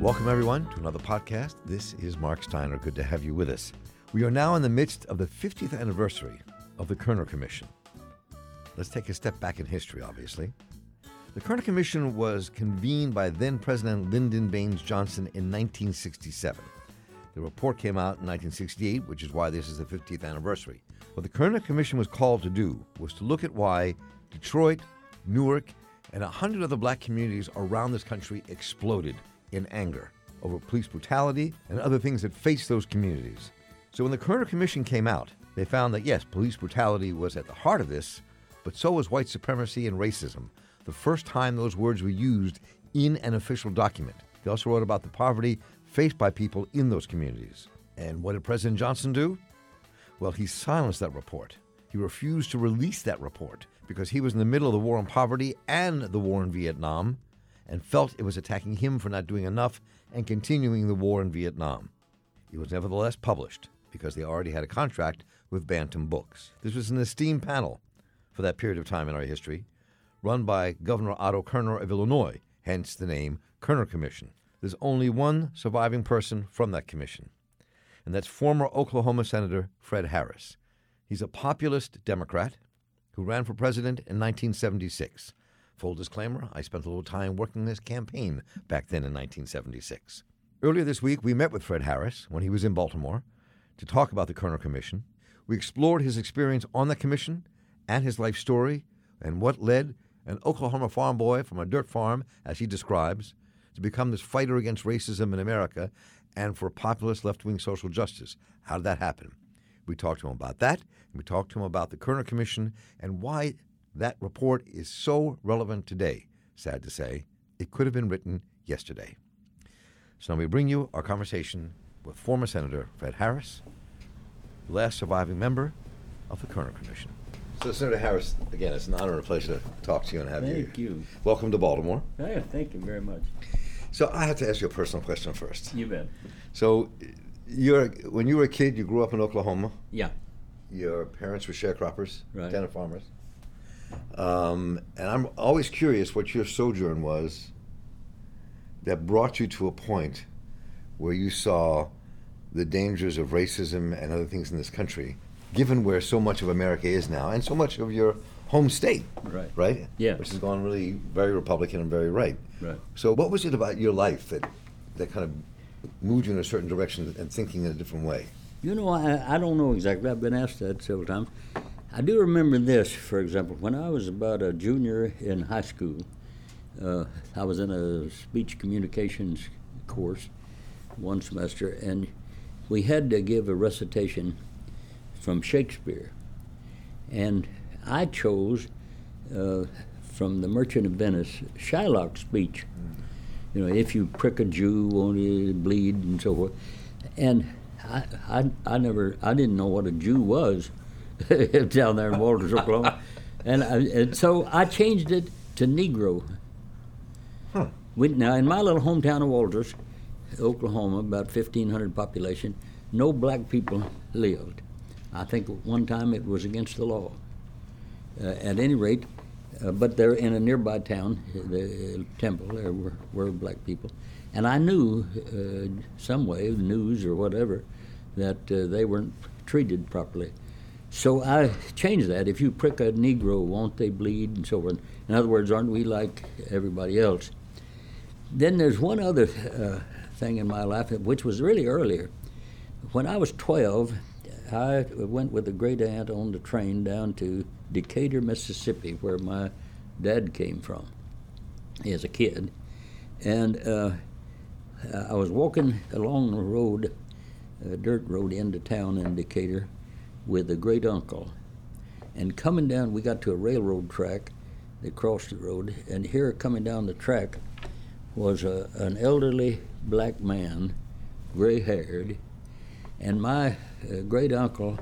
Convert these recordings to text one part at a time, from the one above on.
Welcome, everyone, to another podcast. This is Mark Steiner. Good to have you with us. We are now in the midst of the 50th anniversary of the Kerner Commission. Let's take a step back in history, obviously. The Kerner Commission was convened by then-President Lyndon Baines Johnson in 1967. The report came out in 1968, which is why this is the 50th anniversary. What the Kerner Commission was called to do was to look at why Detroit, Newark, and 100 other black communities around this country exploded in anger over police brutality and other things that faced those communities. So when the Kerner Commission came out, they found that, yes, police brutality was at the heart of this, but so was white supremacy and racism, the first time those words were used in an official document. They also wrote about the poverty faced by people in those communities. And what did President Johnson do? Well, he silenced that report. He refused to release that report because he was in the middle of the war on poverty and the war in Vietnam, and felt it was attacking him for not doing enough and continuing the war in Vietnam. It was nevertheless published because they already had a contract with Bantam Books. This was an esteemed panel for that period of time in our history, run by Governor Otto Kerner of Illinois, hence the name Kerner Commission. There's only one surviving person from that commission, and that's former Oklahoma Senator Fred Harris. He's a populist Democrat who ran for president in 1976. Full disclaimer, I spent a little time working this campaign back then in 1976. Earlier this week, we met with Fred Harris when he was in Baltimore to talk about the Kerner Commission. We explored his experience on the commission and his life story and what led an Oklahoma farm boy from a dirt farm, as he describes, to become this fighter against racism in America and for populist left-wing social justice. How did that happen? We talked to him about that, and we talked to him about the Kerner Commission and why that report is so relevant today. Sad to say, it could have been written yesterday. So now we bring you our conversation with former Senator Fred Harris, the last surviving member of the Kerner Commission. So, Senator Harris, again, it's an honor and a pleasure to talk to you and have you. Thank you. Welcome to Baltimore. Yeah, thank you very much. So I have to ask you a personal question first. You bet. So when you were a kid, you grew up in Oklahoma. Yeah. Your parents were sharecroppers, right, tenant farmers. And I'm always curious what your sojourn was that brought you to a point where you saw the dangers of racism and other things in this country, given where so much of America is now and so much of your home state, right? Yeah. Which has gone really very Republican and very right. Right. So what was it about your life that kind of moved you in a certain direction and thinking in a different way? You know, I don't know exactly. I've been asked that several times. I do remember this, for example, when I was about a junior in high school, I was in a speech communications course one semester, and we had to give a recitation from Shakespeare. And I chose, from The Merchant of Venice, Shylock's speech. You know, if you prick a Jew, won't he bleed, and so forth. And I didn't know what a Jew was. Down there in Walters, Oklahoma. And so I changed it to Negro. Huh. Now, in my little hometown of Walters, Oklahoma, about 1,500 population, no black people lived. I think at one time it was against the law. At any rate, but there in a nearby town, the Temple, there were black people. And I knew, some way, the news or whatever, that they weren't treated properly. So I changed that. If you prick a Negro, won't they bleed, and so on. In other words, aren't we like everybody else? Then there's one other thing in my life, which was really earlier. When I was 12, I went with a great aunt on the train down to Decatur, Mississippi, where my dad came from as a kid. And I was walking along the road, a dirt road into town in Decatur, with a great uncle. And coming down, we got to a railroad track that crossed the road, and here coming down the track was an elderly black man, gray-haired, and my great uncle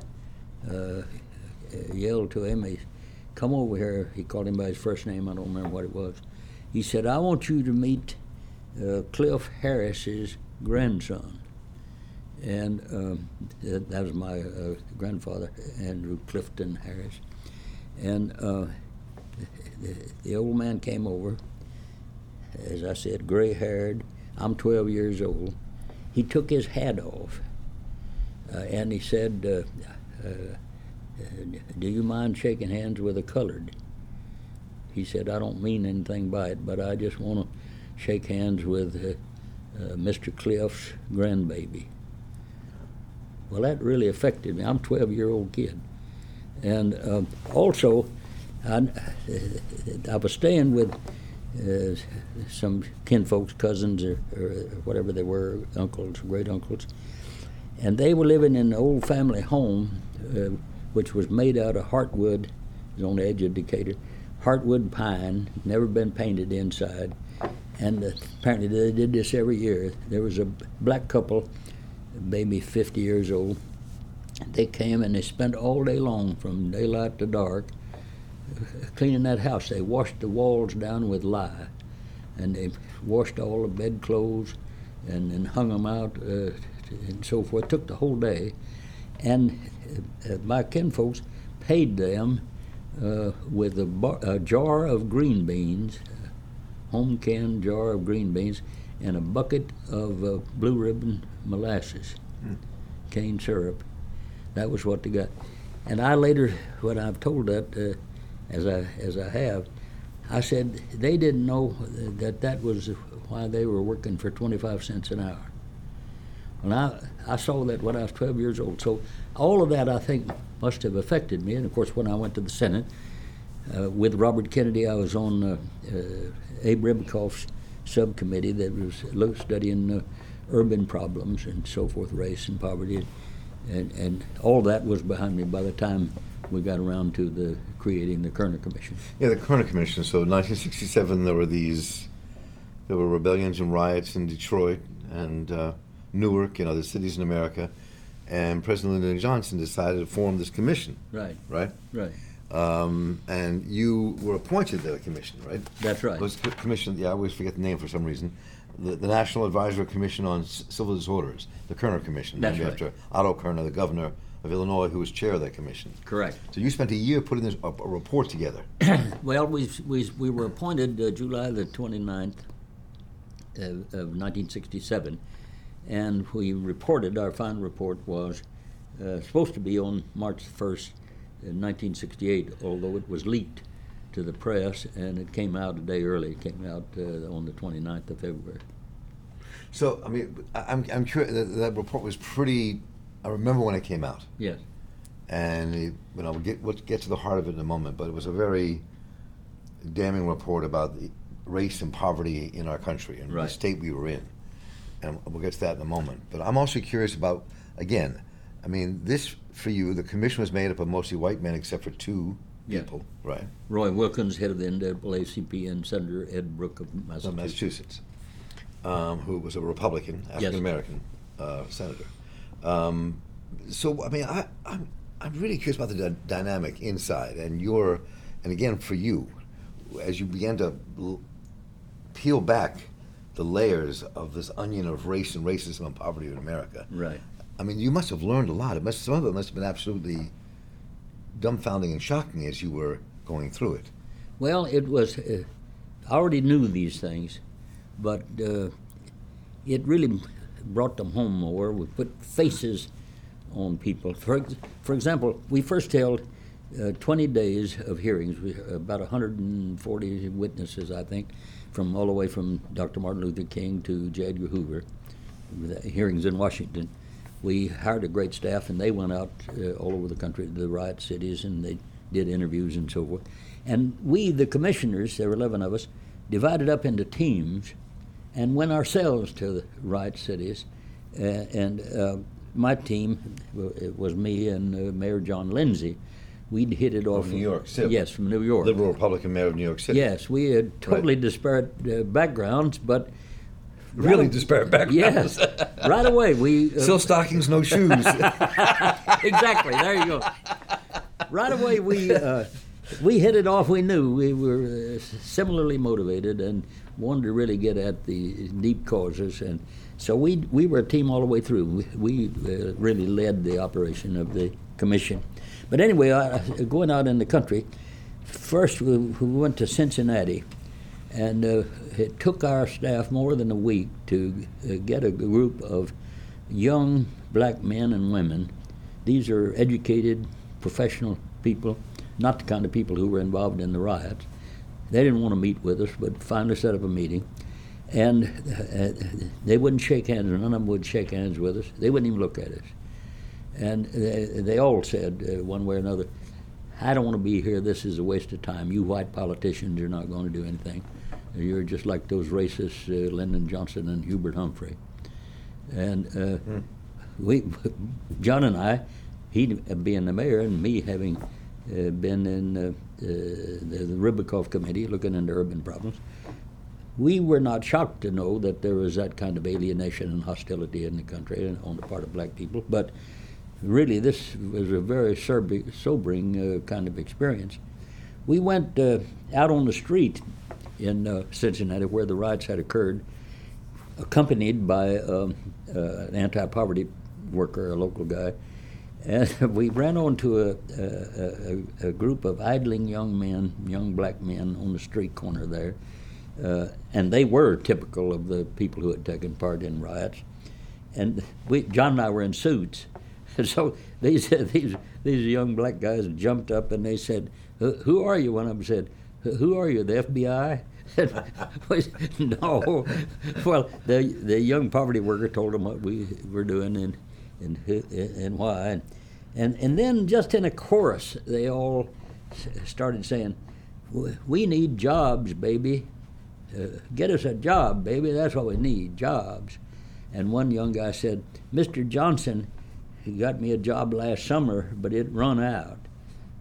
yelled to him, come over here. He called him by his first name, I don't remember what it was. He said, I want you to meet Cliff Harris's grandson. And that was my grandfather, Andrew Clifton Harris. And the old man came over, as I said, gray-haired, I'm 12 years old. He took his hat off, and he said, do you mind shaking hands with a colored? He said, I don't mean anything by it, but I just want to shake hands with Mr. Cliff's grandbaby. Well, that really affected me. I'm a 12-year-old kid. And also, I was staying with some kinfolks, cousins, or whatever they were, uncles, great-uncles, and they were living in an old family home, which was made out of heartwood. It was on the edge of Decatur. Heartwood pine, never been painted inside. And apparently they did this every year. There was a black couple, maybe 50 years old. They came and they spent all day long, from daylight to dark, cleaning that house. They washed the walls down with lye, and they washed all the bedclothes and then hung them out and so forth. It took the whole day. And my kinfolks paid them with a jar of green beans, home canned jar of green beans, and a bucket of blue ribbon molasses, cane syrup. That was what they got. And I later, when I've told that, as I have, I said they didn't know that that was why they were working for 25 cents an hour. And I saw that when I was 12 years old. So all of that, I think, must have affected me. And, of course, when I went to the Senate with Robert Kennedy, I was on Abe Rebkoff's subcommittee that was studying urban problems and so forth, race and poverty. And all that was behind me by the time we got around to creating the Kerner Commission. Yeah, the Kerner Commission. So in 1967, there were rebellions and riots in Detroit and Newark and other cities in America, and President Lyndon Johnson decided to form this commission. Right. And you were appointed to the commission, right? That's right. Well, the commission, I always forget the name for some reason. The National Advisory Commission on Civil Disorders, the Kerner Commission, named after Otto Kerner, the governor of Illinois, who was chair of that commission. Correct. So you spent a year putting this a report together. Well, we were appointed July the 29th of 1967, and we reported, our final report was supposed to be on March 1st, 1968, although it was leaked to the press, and it came out a day early. It came out on the 29th of February. So, I mean, I'm curious, that report was pretty, I remember when it came out. Yes. And we'll get to the heart of it in a moment, but it was a very damning report about the race and poverty in our country and the state we were in. And we'll get to that in a moment. But I'm also curious about, again, I mean, this, for you, the commission was made up of mostly white men except for two people, right? Roy Wilkins, head of the NAACP, and Senator Ed Brooke of Massachusetts, who was a Republican, African-American senator. So, I mean, I'm really curious about the dynamic inside, and again, for you, as you began to peel back the layers of this onion of race and racism and poverty in America. Right. I mean, you must have learned a lot. Some of it must have been absolutely dumbfounding and shocking as you were going through it. Well, it was, I already knew these things, but it really brought them home more. We put faces on people. For example, we first held 20 days of hearings, about 140 witnesses, I think, from all the way from Dr. Martin Luther King to J. Edgar Hoover, hearings in Washington. We hired a great staff, and they went out all over the country to the riot cities, and they did interviews and so forth. And we, the commissioners, there were 11 of us, divided up into teams and went ourselves to the riot cities. And my team, it was me and Mayor John Lindsay. We'd hit it off. From New York City. Yes, from New York. Liberal Republican mayor of New York City. Yes, we had totally disparate backgrounds, but... Really disparate backgrounds. Yes, right away we... Silk stockings, no shoes. Exactly, there you go. Right away we hit it off. We knew we were similarly motivated and wanted to really get at the deep causes. And so we were a team all the way through. We really led the operation of the commission. But anyway, going out in the country, first we went to Cincinnati. And it took our staff more than a week to get a group of young black men and women. These are educated, professional people, not the kind of people who were involved in the riots. They didn't want to meet with us, but finally set up a meeting. And they wouldn't shake hands. None of them would shake hands with us. They wouldn't even look at us. And they all said, one way or another, I don't want to be here. This is a waste of time. You white politicians are not going to do anything. You're just like those racists, Lyndon Johnson and Hubert Humphrey. And John and I, he being the mayor and me having been in the Ribicoff Committee looking into urban problems, we were not shocked to know that there was that kind of alienation and hostility in the country and on the part of black people. But really, this was a very sobering kind of experience. We went out on the street in Cincinnati, where the riots had occurred, accompanied by an anti-poverty worker, a local guy. And we ran onto a group of idling young men, young black men, on the street corner there. And they were typical of the people who had taken part in riots. And John and I were in suits. And so these young black guys jumped up and they said, who are you? One of them said, who are you, the FBI? No. Well, the young poverty worker told them what we were doing and why. And then just in a chorus, they all started saying, we need jobs, baby. Get us a job, baby. That's what we need, jobs. And one young guy said, Mr. Johnson got me a job last summer, but it run out.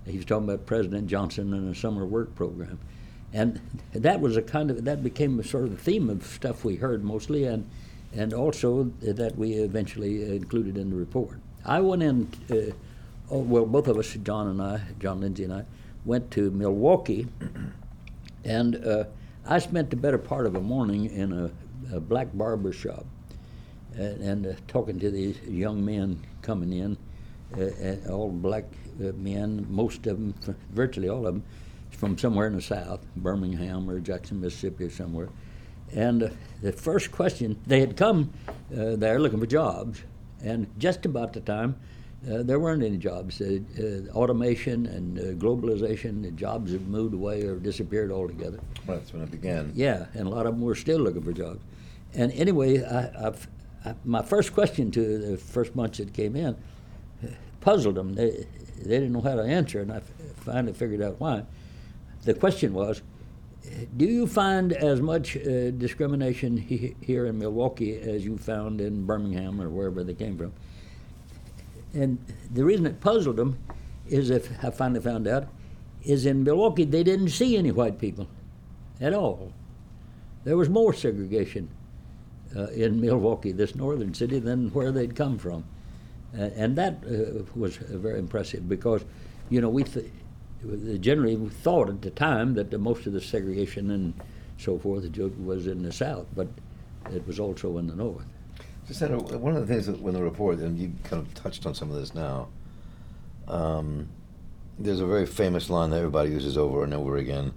He was talking about President Johnson and a summer work program. And that was that became a sort of the theme of stuff we heard mostly, and also that we eventually included in the report. I went in, both of us, John Lindsay and I, went to Milwaukee, and I spent the better part of a morning in a black barber shop and talking to these young men coming in, all black men, most of them, virtually all of them, from somewhere in the South, Birmingham or Jackson, Mississippi or somewhere. And the first question, they had come there looking for jobs, and just about the time, there weren't any jobs. Automation and globalization, the jobs have moved away or disappeared altogether. Well, that's when it began. Yeah, and a lot of them were still looking for jobs. And anyway, my first question to the first bunch that came in puzzled them. They didn't know how to answer, and I finally figured out why. The question was, do you find as much discrimination here in Milwaukee as you found in Birmingham or wherever they came from? And the reason it puzzled them is, if I finally found out, is in Milwaukee they didn't see any white people at all. There was more segregation in Milwaukee, this northern city, than where they'd come from. And that was very impressive because, you know, we generally thought at the time that most of the segregation and so forth was in the South, but it was also in the North. So, Senator, one of the things that when the report, and you kind of touched on some of this now, there's a very famous line that everybody uses over and over again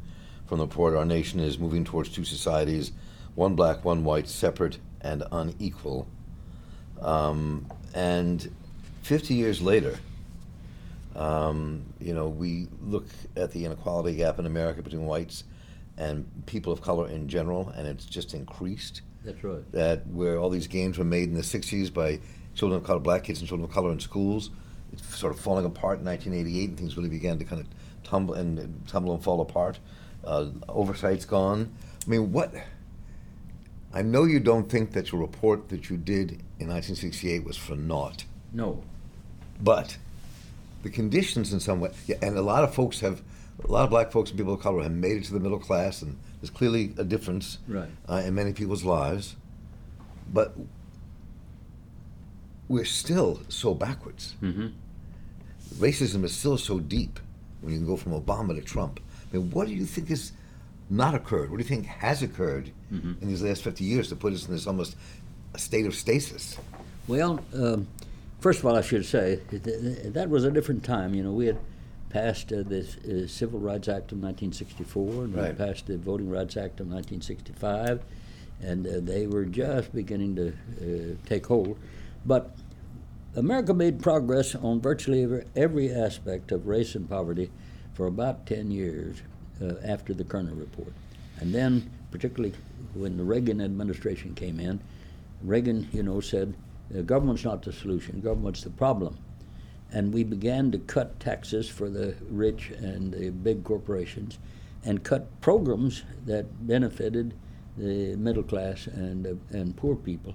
from the report: our nation is moving towards two societies, one black, one white, separate and unequal. And 50 years later, you know, we look at the inequality gap in America between whites and people of color in general, and it's just increased. That's right. That where all these gains were made in the 60s by children of color, black kids and children of color in schools, it's sort of falling apart in 1988, and things really began to kind of tumble and fall apart. Oversight's gone. I mean, what? I know you don't think that your report that you did in 1968 was for naught. No. But the conditions in some way, and a lot of black folks and people of color have made it to the middle class, and there's clearly a difference in many people's lives, but we're still so backwards. Mm-hmm. Racism is still so deep when you can go from Obama to Trump. I mean, what do you think has not occurred? What do you think has occurred in these last 50 years to put us in this almost state of stasis? Well, first of all, I should say that was a different time. You know, we had passed the Civil Rights Act of 1964, and right. passed the Voting Rights Act of 1965, and they were just beginning to take hold. But America made progress on virtually every aspect of race and poverty for about 10 years after the Kerner Report. And then, particularly when the Reagan administration came in, Reagan, said, government's not the solution, government's the problem. And we began to cut taxes for the rich and the big corporations and cut programs that benefited the middle class and poor people.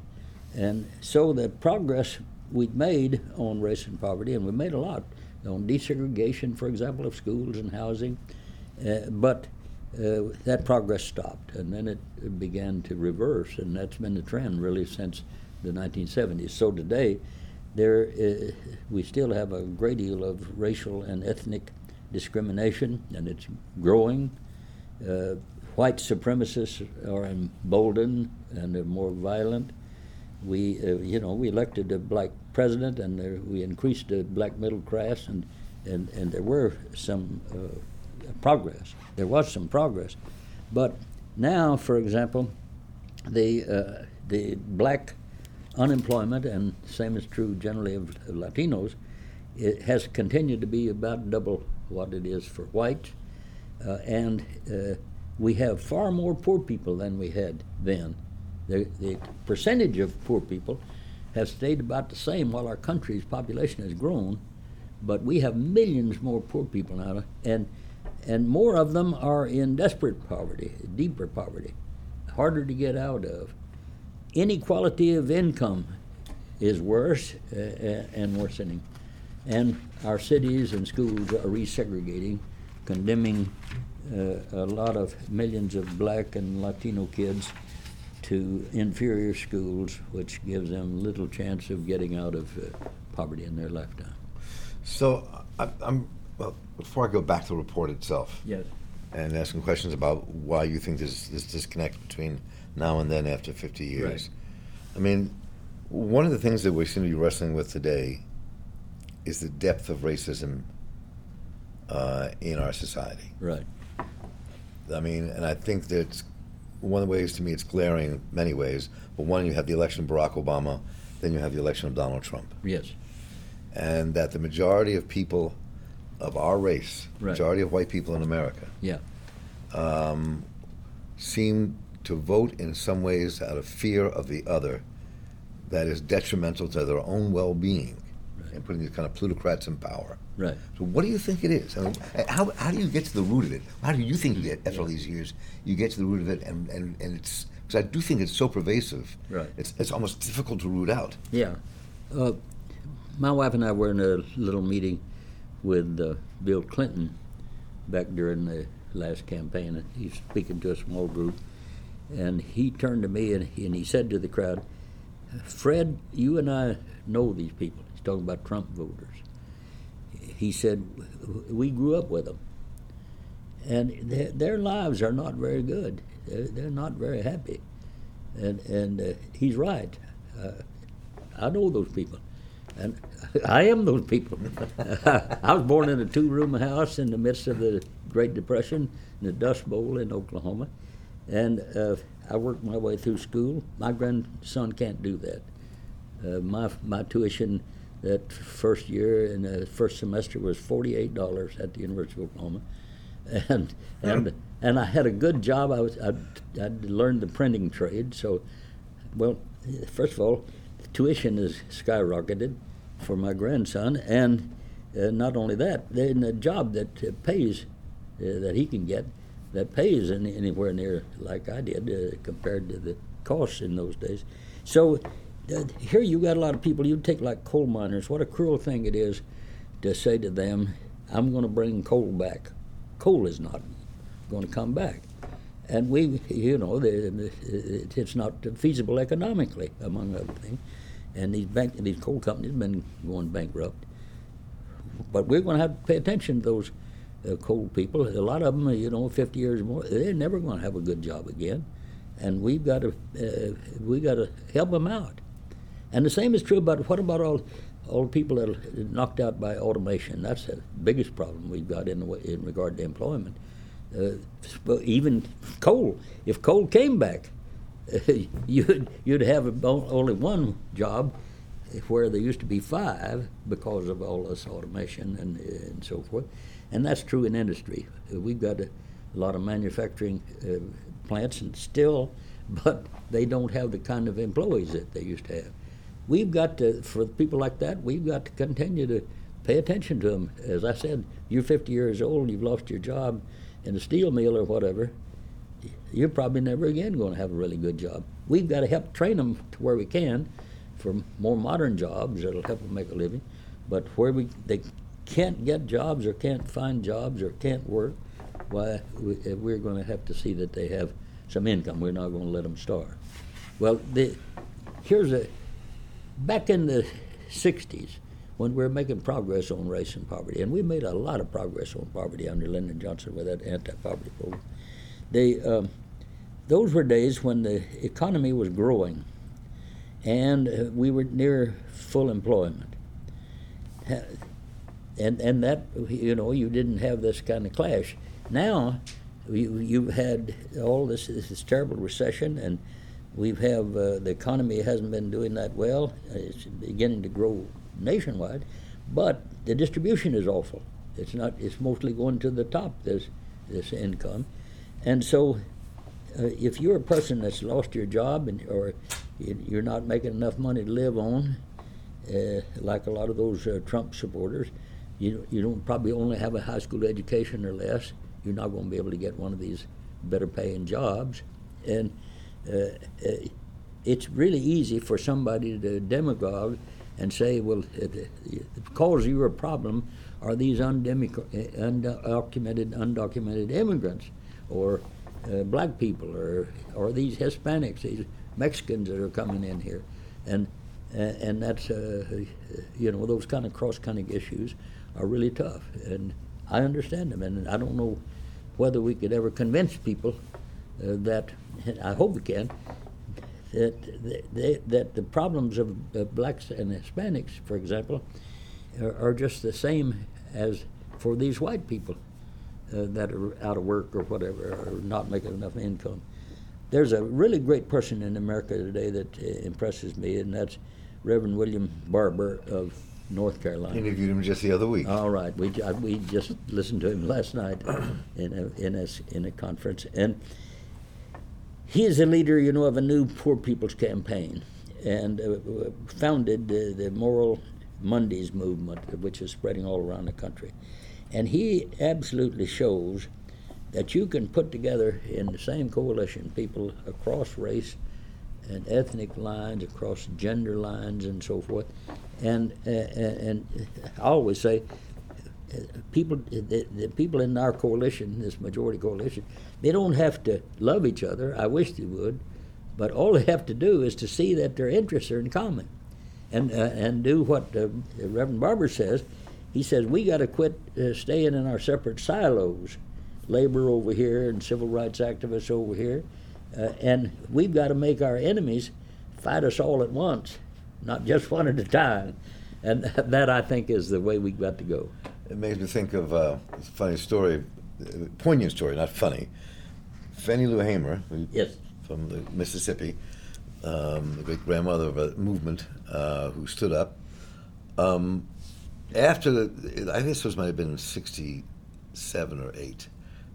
And so the progress we'd made on race and poverty, and we made a lot, on desegregation, for example, of schools and housing, but that progress stopped, and then it began to reverse, and that's been the trend really since the 1970s. So today, we still have a great deal of racial and ethnic discrimination, and it's growing. White supremacists are emboldened and they're more violent. We elected a black president, and we increased the black middle class, and there were some progress. There was some progress, but now, for example, the black unemployment, and same is true generally of Latinos, it has continued to be about double what it is for whites, and we have far more poor people than we had then. The percentage of poor people has stayed about the same while our country's population has grown, but we have millions more poor people now, and more of them are in desperate poverty, deeper poverty, harder to get out of. Inequality of income is worse and worsening. And our cities and schools are resegregating, condemning a lot of millions of black and Latino kids to inferior schools, which gives them little chance of getting out of poverty in their lifetime. So, before I go back to the report itself, yes, and asking questions about why you think there's this disconnect between now and then after 50 years. Right. I mean, one of the things that we seem to be wrestling with today is the depth of racism in our society. Right. I mean, and I think that's one of the ways, to me, it's glaring in many ways, but one, you have the election of Barack Obama, then you have the election of Donald Trump. Yes. And that the majority of people of our race, right, majority of white people in America, yeah, seem to vote in some ways out of fear of the other that is detrimental to their own well-being, right, and putting these kind of plutocrats in power. Right. So what do you think it is? I mean, how do you get to the root of it? How do you think, you after all these years, you get to the root of it? And it's, because I do think it's so pervasive, right, it's almost difficult to root out. Yeah. My wife and I were in a little meeting with Bill Clinton back during the last campaign, and he's speaking to a small group. And he turned to me and he said to the crowd, "Fred, you and I know these people." He's talking about Trump voters. He said, "We grew up with them. And their lives are not very good. They're not very happy." And he's right. I know those people. And I am those people. I was born in a two-room house in the midst of the Great Depression, in the Dust Bowl in Oklahoma. And I worked my way through school. My grandson can't do that. My tuition that first year in the first semester was $48 at the University of Oklahoma, and I had a good job. I learned the printing trade. So, well, first of all, the tuition is skyrocketed for my grandson, and not only that, in a job that pays that he can get, that pays anywhere near like I did compared to the costs in those days. So here you got a lot of people, you take like coal miners, what a cruel thing it is to say to them, "I'm going to bring coal back." Coal is not going to come back. And we, it's not feasible economically, among other things. And these coal companies have been going bankrupt. But we're going to have to pay attention to those coal people. A lot of them, 50 years or more, they're never going to have a good job again, and we've got to help them out. And the same is true about what about all all the people that are knocked out by automation, that's the biggest problem we've got in regard to employment. Even coal, if coal came back, you'd have only one job where there used to be five because of all this automation and so forth. And that's true in industry. We've got a lot of manufacturing plants and still, but they don't have the kind of employees that they used to have. We've got to, for people like that, we've got to continue to pay attention to them. As I said, you're 50 years old, you've lost your job in a steel mill or whatever, you're probably never again going to have a really good job. We've got to help train them to where we can for more modern jobs that'll help them make a living. But where they can't get jobs or can't find jobs or can't work, why, we're going to have to see that they have some income. We're not going to let them starve. Well, back in the 60s, when we were making progress on race and poverty, and we made a lot of progress on poverty under Lyndon Johnson with that anti-poverty program, those were days when the economy was growing and we were near full employment. And that, you know, you didn't have this kind of clash. Now, you've had all this terrible recession, and we have the economy hasn't been doing that well. It's beginning to grow nationwide, but the distribution is awful. It's not. It's mostly going to the top, this income. And so if you're a person that's lost your job or you're not making enough money to live on, like a lot of those Trump supporters, you don't probably only have a high school education or less. You're not going to be able to get one of these better paying jobs. And it's really easy for somebody to demagogue and say, well, the cause of your problem are these undocumented immigrants, or black people, or these Hispanics, these Mexicans that are coming in here. And that's, you know, those kind of cross-cutting issues are really tough. And I understand them, and I don't know whether we could ever convince people that, and I hope we can, that the problems of blacks and Hispanics, for example, are just the same as for these white people that are out of work or whatever, or not making enough income. There's a really great person in America today that impresses me, and that's Reverend William Barber of North Carolina. Interviewed him just the other week. All right, we just listened to him last night in a conference, and he is a leader, you know, of a new Poor People's Campaign, and founded the Moral Mondays movement, which is spreading all around the country. And he absolutely shows that you can put together in the same coalition people across race and ethnic lines, across gender lines, and so forth. And I always say, the people in our coalition, this majority coalition, they don't have to love each other. I wish they would, but all they have to do is to see that their interests are in common, and do what Reverend Barber says. He says we got to quit staying in our separate silos, labor over here and civil rights activists over here, and we've got to make our enemies fight us all at once, not just one at a time. And that, I think, is the way we've got to go. It makes me think of a funny story, poignant story, not funny. Fannie Lou Hamer, yes, from the Mississippi, the great-grandmother of a movement who stood up. I think this might have been 67 or 8.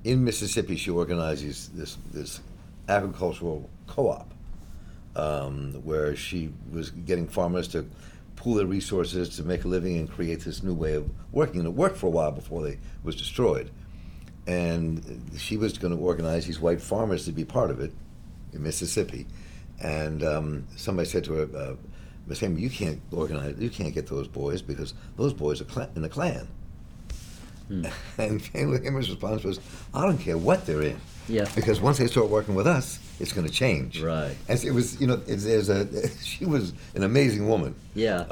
In Mississippi, she organizes this agricultural co-op where she was getting farmers to pool their resources to make a living and create this new way of working. And it worked for a while before it was destroyed. And she was going to organize these white farmers to be part of it in Mississippi. And somebody said to her, Ms. Hamer, you can't get those boys because those boys are in the Klan. Mm. And Fannie Lou Hamer's response was, I don't care what they're in. Yeah. Because once they start working with us, it's going to change. Right. As it was, you know, she was an amazing woman. Yeah.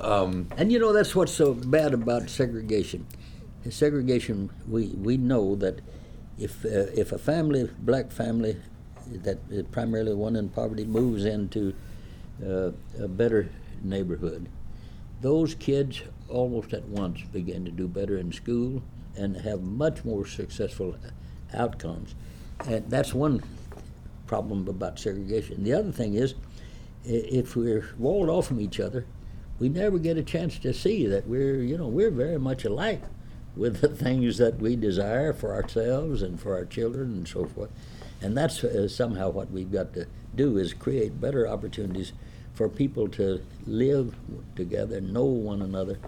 And you know, that's what's so bad about segregation. In segregation, we know that if a family, black family, that is primarily one in poverty, moves into a better neighborhood, those kids almost at once begin to do better in school and have much more successful outcomes. And that's one problem about segregation. The other thing is, if we're walled off from each other, we never get a chance to see that we're very much alike with the things that we desire for ourselves and for our children and so forth. And that's somehow what we've got to do, is create better opportunities for people to live together, know one another,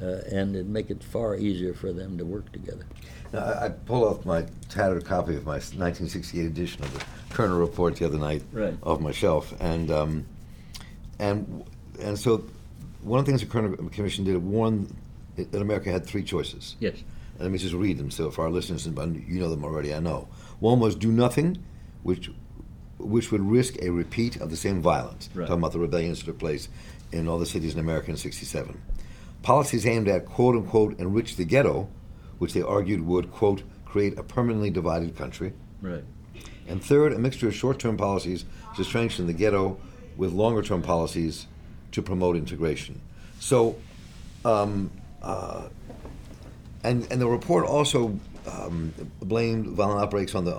and make it far easier for them to work together. Now, I pull off my tattered copy of my 1968 edition of the Kerner Report the other night off my shelf, and so one of the things the Kerner Commission did, warned that America had three choices. Yes. And let me just read them, so for our listeners, you know them already, I know. One was do nothing, which would risk a repeat of the same violence. Right. Talking about the rebellions that took place in all the cities in America in 1967. Policies aimed at, quote unquote, enrich the ghetto, which they argued would, quote, create a permanently divided country. Right. And third, a mixture of short-term policies to strengthen the ghetto with longer-term policies to promote integration. So, and the report also blamed violent outbreaks on the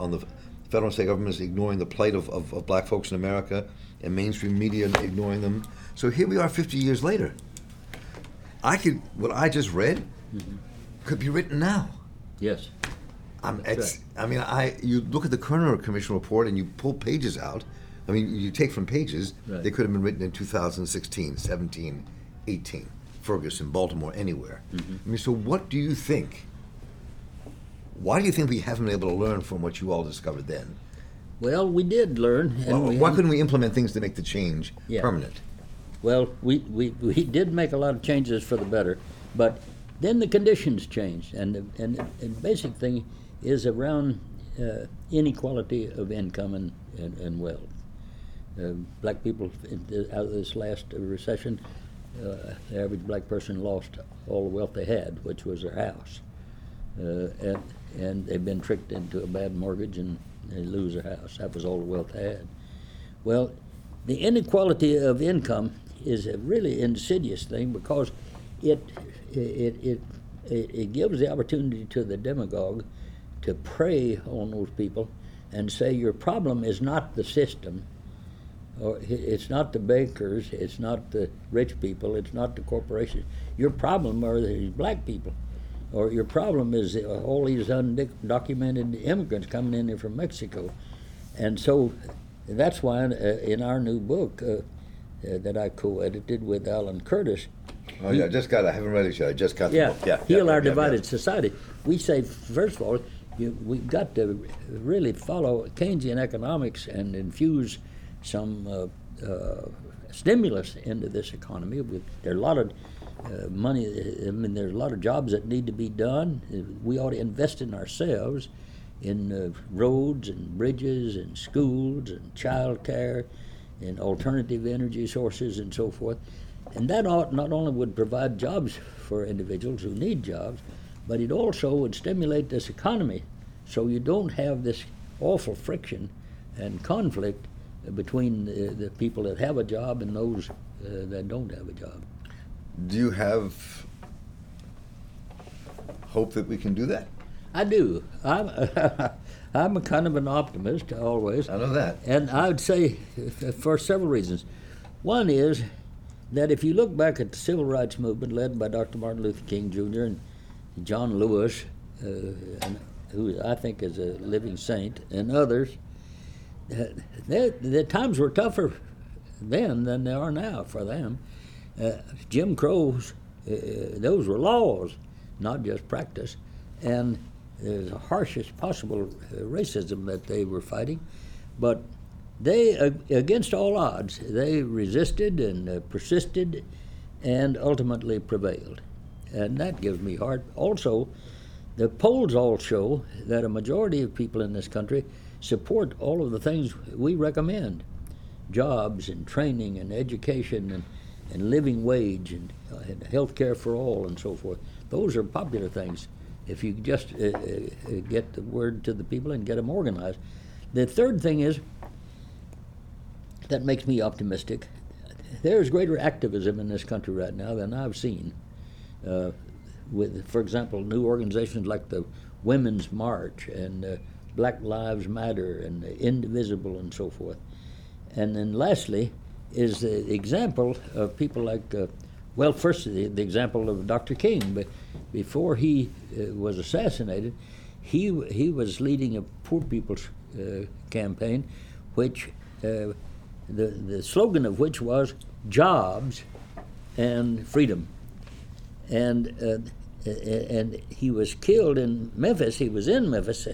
federal and state governments ignoring the plight of black folks in America, and mainstream media ignoring them. So here we are 50 years later. What I just read could be written now. Yes. You look at the Kerner Commission report and you pull pages out. I mean, you take from pages. Right. They could have been written in 2016, 17, 18, Ferguson, Baltimore, anywhere. Mm-hmm. I mean, so what do you think? Why do you think we haven't been able to learn from what you all discovered then? Well, we did learn. And why couldn't we implement things to make the change permanent? Well, we did make a lot of changes for the better, but then the conditions changed, and the basic thing is around inequality of income and wealth. Black people out of this last recession, the average black person lost all the wealth they had, which was their house, and they've been tricked into a bad mortgage and they lose their house. That was all the wealth they had. Well, the inequality of income is a really insidious thing, because it gives the opportunity to the demagogue to prey on those people and say your problem is not the system, or it's not the bankers, it's not the rich people, it's not the corporations. Your problem are these black people, or your problem is all these undocumented immigrants coming in here from Mexico. And so that's why in our new book that I co-edited with Alan Curtis. Oh, yeah, I haven't read it yet. I just got the book. Yeah, Heal Our Divided Society. We say, first of all, we've got to really follow Keynesian economics and infuse some stimulus into this economy. There are a lot of money, I mean, there are a lot of jobs that need to be done. We ought to invest in ourselves, in roads and bridges and schools and child care and alternative energy sources and so forth. And that ought not only would provide jobs for individuals who need jobs, but it also would stimulate this economy, so you don't have this awful friction and conflict between the people that have a job and those that don't have a job. Do you have hope that we can do that? I do. I'm a kind of an optimist, always. I know that. And I would say for several reasons. One is that if you look back at the civil rights movement led by Dr. Martin Luther King Jr. and John Lewis, who I think is a living saint, and others, the times were tougher then than they are now for them. Jim Crow's, those were laws, not just practice, and the harshest possible racism that they were fighting. But they, against all odds, they resisted and persisted and ultimately prevailed. And that gives me heart. Also, the polls all show that a majority of people in this country support all of the things we recommend. Jobs and training and education and living wage and health care for all and so forth. Those are popular things if you just get the word to the people and get them organized. The third thing is, that makes me optimistic, there is greater activism in this country right now than I've seen. With, for example, new organizations like the Women's March and Black Lives Matter and Indivisible and so forth. And then lastly is the example of people like, well, first the example of Dr. King. But before he was assassinated, he was leading a Poor People's Campaign, which the slogan of which was jobs and freedom. And he was killed in Memphis. He was in Memphis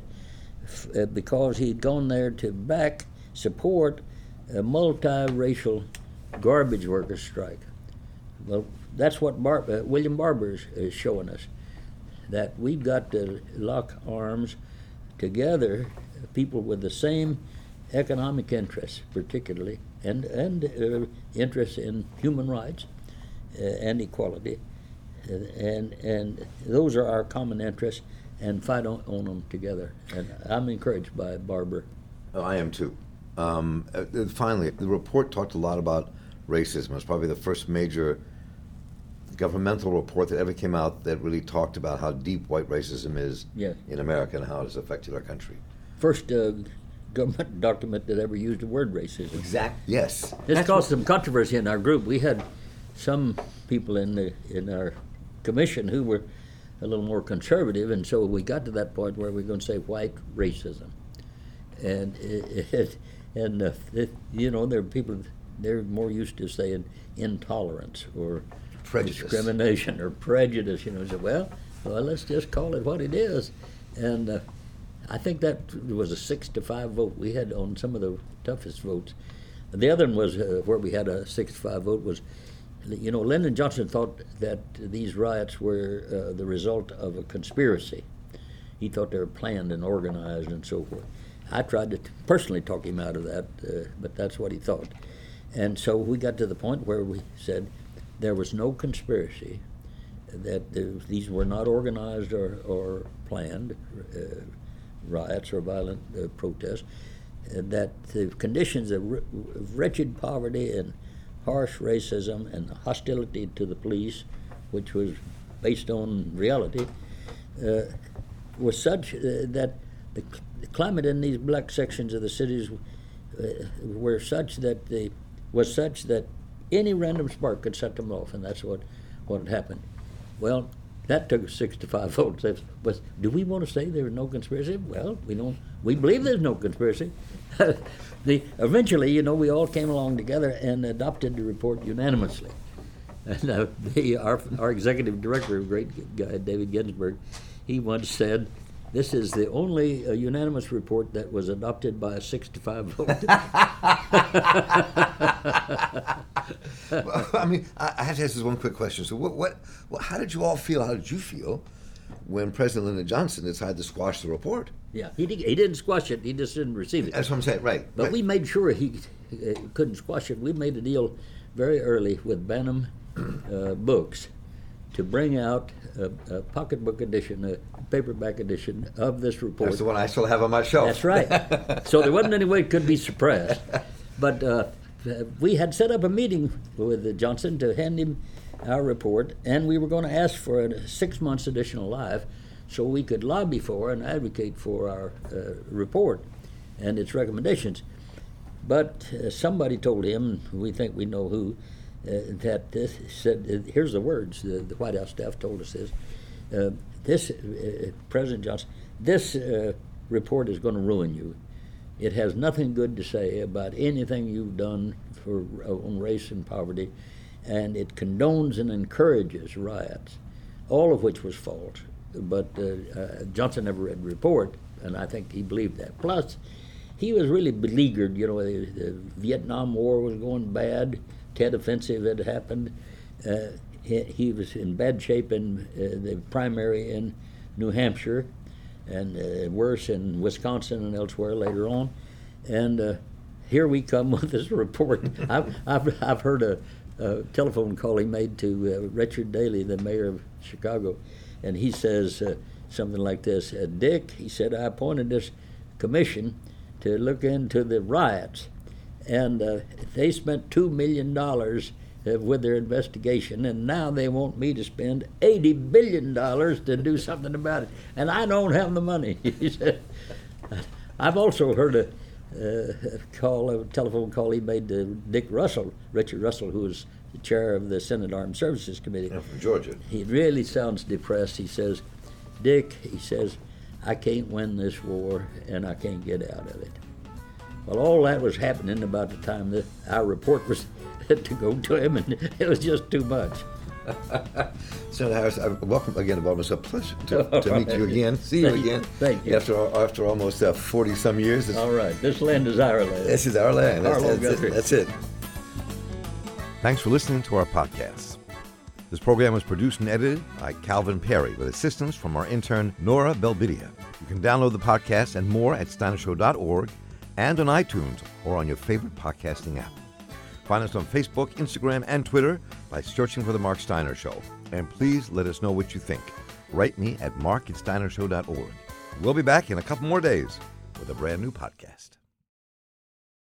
because he'd gone there to back, support a multiracial garbage workers strike. Well, that's what William Barber is showing us, that we've got to lock arms together, people with the same economic interests particularly, and interests in human rights and equality. And those are our common interests, and fight on them together. And I'm encouraged by Barber. Oh, I am too. Finally, the report talked a lot about racism. It's probably the first major governmental report that ever came out that really talked about how deep white racism is in America and how it has affected our country. First government document that ever used the word racism. Exactly. Yes. This caused some controversy in our group. We had some people in our commission who were a little more conservative, and so we got to that point where we were going to say white racism, and you know, there are people, they're more used to saying intolerance or prejudice, discrimination or prejudice. You know, so well, let's just call it what it is, and I think that was a 6-5 vote we had on some of the toughest votes. The other one was where we had a 6-5 vote was. You know, Lyndon Johnson thought that these riots were the result of a conspiracy. He thought they were planned and organized and so forth. I tried to personally talk him out of that, but that's what he thought. And so we got to the point where we said there was no conspiracy, that these were not organized or planned riots or violent protests, that the conditions of wretched poverty and harsh racism and hostility to the police, which was based on reality, was such that the climate in these black sections of the cities was such that any random spark could set them off, and that's what had happened. Well, that took 6-5 votes. But do we want to say there was no conspiracy? Well, we don't. We believe there's no conspiracy. Eventually, you know, we all came along together and adopted the report unanimously. And our executive director, a great guy, David Ginsburg, he once said, "This is the only unanimous report that was adopted by a 6-5 vote." Well, I mean, I have to ask this one quick question. So, how did you all feel? How did you feel when President Lyndon Johnson decided to squash the report? Yeah, he didn't squash it. He just didn't receive it. That's what I'm saying, right. But we made sure he couldn't squash it. We made a deal very early with Bantam Books to bring out a pocketbook edition, a paperback edition of this report. That's the one I still have on my shelf. That's right. So there wasn't any way it could be suppressed. But we had set up a meeting with Johnson to hand him our report, and we were going to ask for a 6 months additional life so we could lobby for and advocate for our report and its recommendations. But somebody told him, we think we know who, that this said, here's the words, the White House staff told us this, President Johnson, this report is going to ruin you. It has nothing good to say about anything you've done on race and poverty, and it condones and encourages riots, all of which was false. But Johnson never read the report, and I think he believed that. Plus, he was really beleaguered. You know, the Vietnam War was going bad. Tet Offensive had happened. He was in bad shape in the primary in New Hampshire, and worse in Wisconsin and elsewhere later on. And here we come with this report. I've heard a telephone call he made to Richard Daley, the mayor of Chicago, and he says something like this, "Dick," he said, "I appointed this commission to look into the riots, and they spent $2 million with their investigation, and now they want me to spend $80 billion to do something about it, and I don't have the money. He said, I've also heard a telephone call he made to Richard Russell, who was the chair of the Senate Armed Services Committee. I'm from Georgia. He really sounds depressed. He says, Dick, he says, I can't win this war, and I can't get out of it. Well, all that was happening about the time that our report was to go to him, and it was just too much. Senator Harris, welcome again, Bob. It's a pleasure to meet you again, see you again. Thank you. After almost 40-some years. All right. This land is our land. This is our land. That's it. Thanks for listening to our podcast. This program was produced and edited by Calvin Perry with assistance from our intern, Nora Belbidia. You can download the podcast and more at steinershow.org and on iTunes or on your favorite podcasting app. Find us on Facebook, Instagram, and Twitter by searching for The Mark Steiner Show. And please let us know what you think. Write me at mark@steinershow.org. We'll be back in a couple more days with a brand new podcast.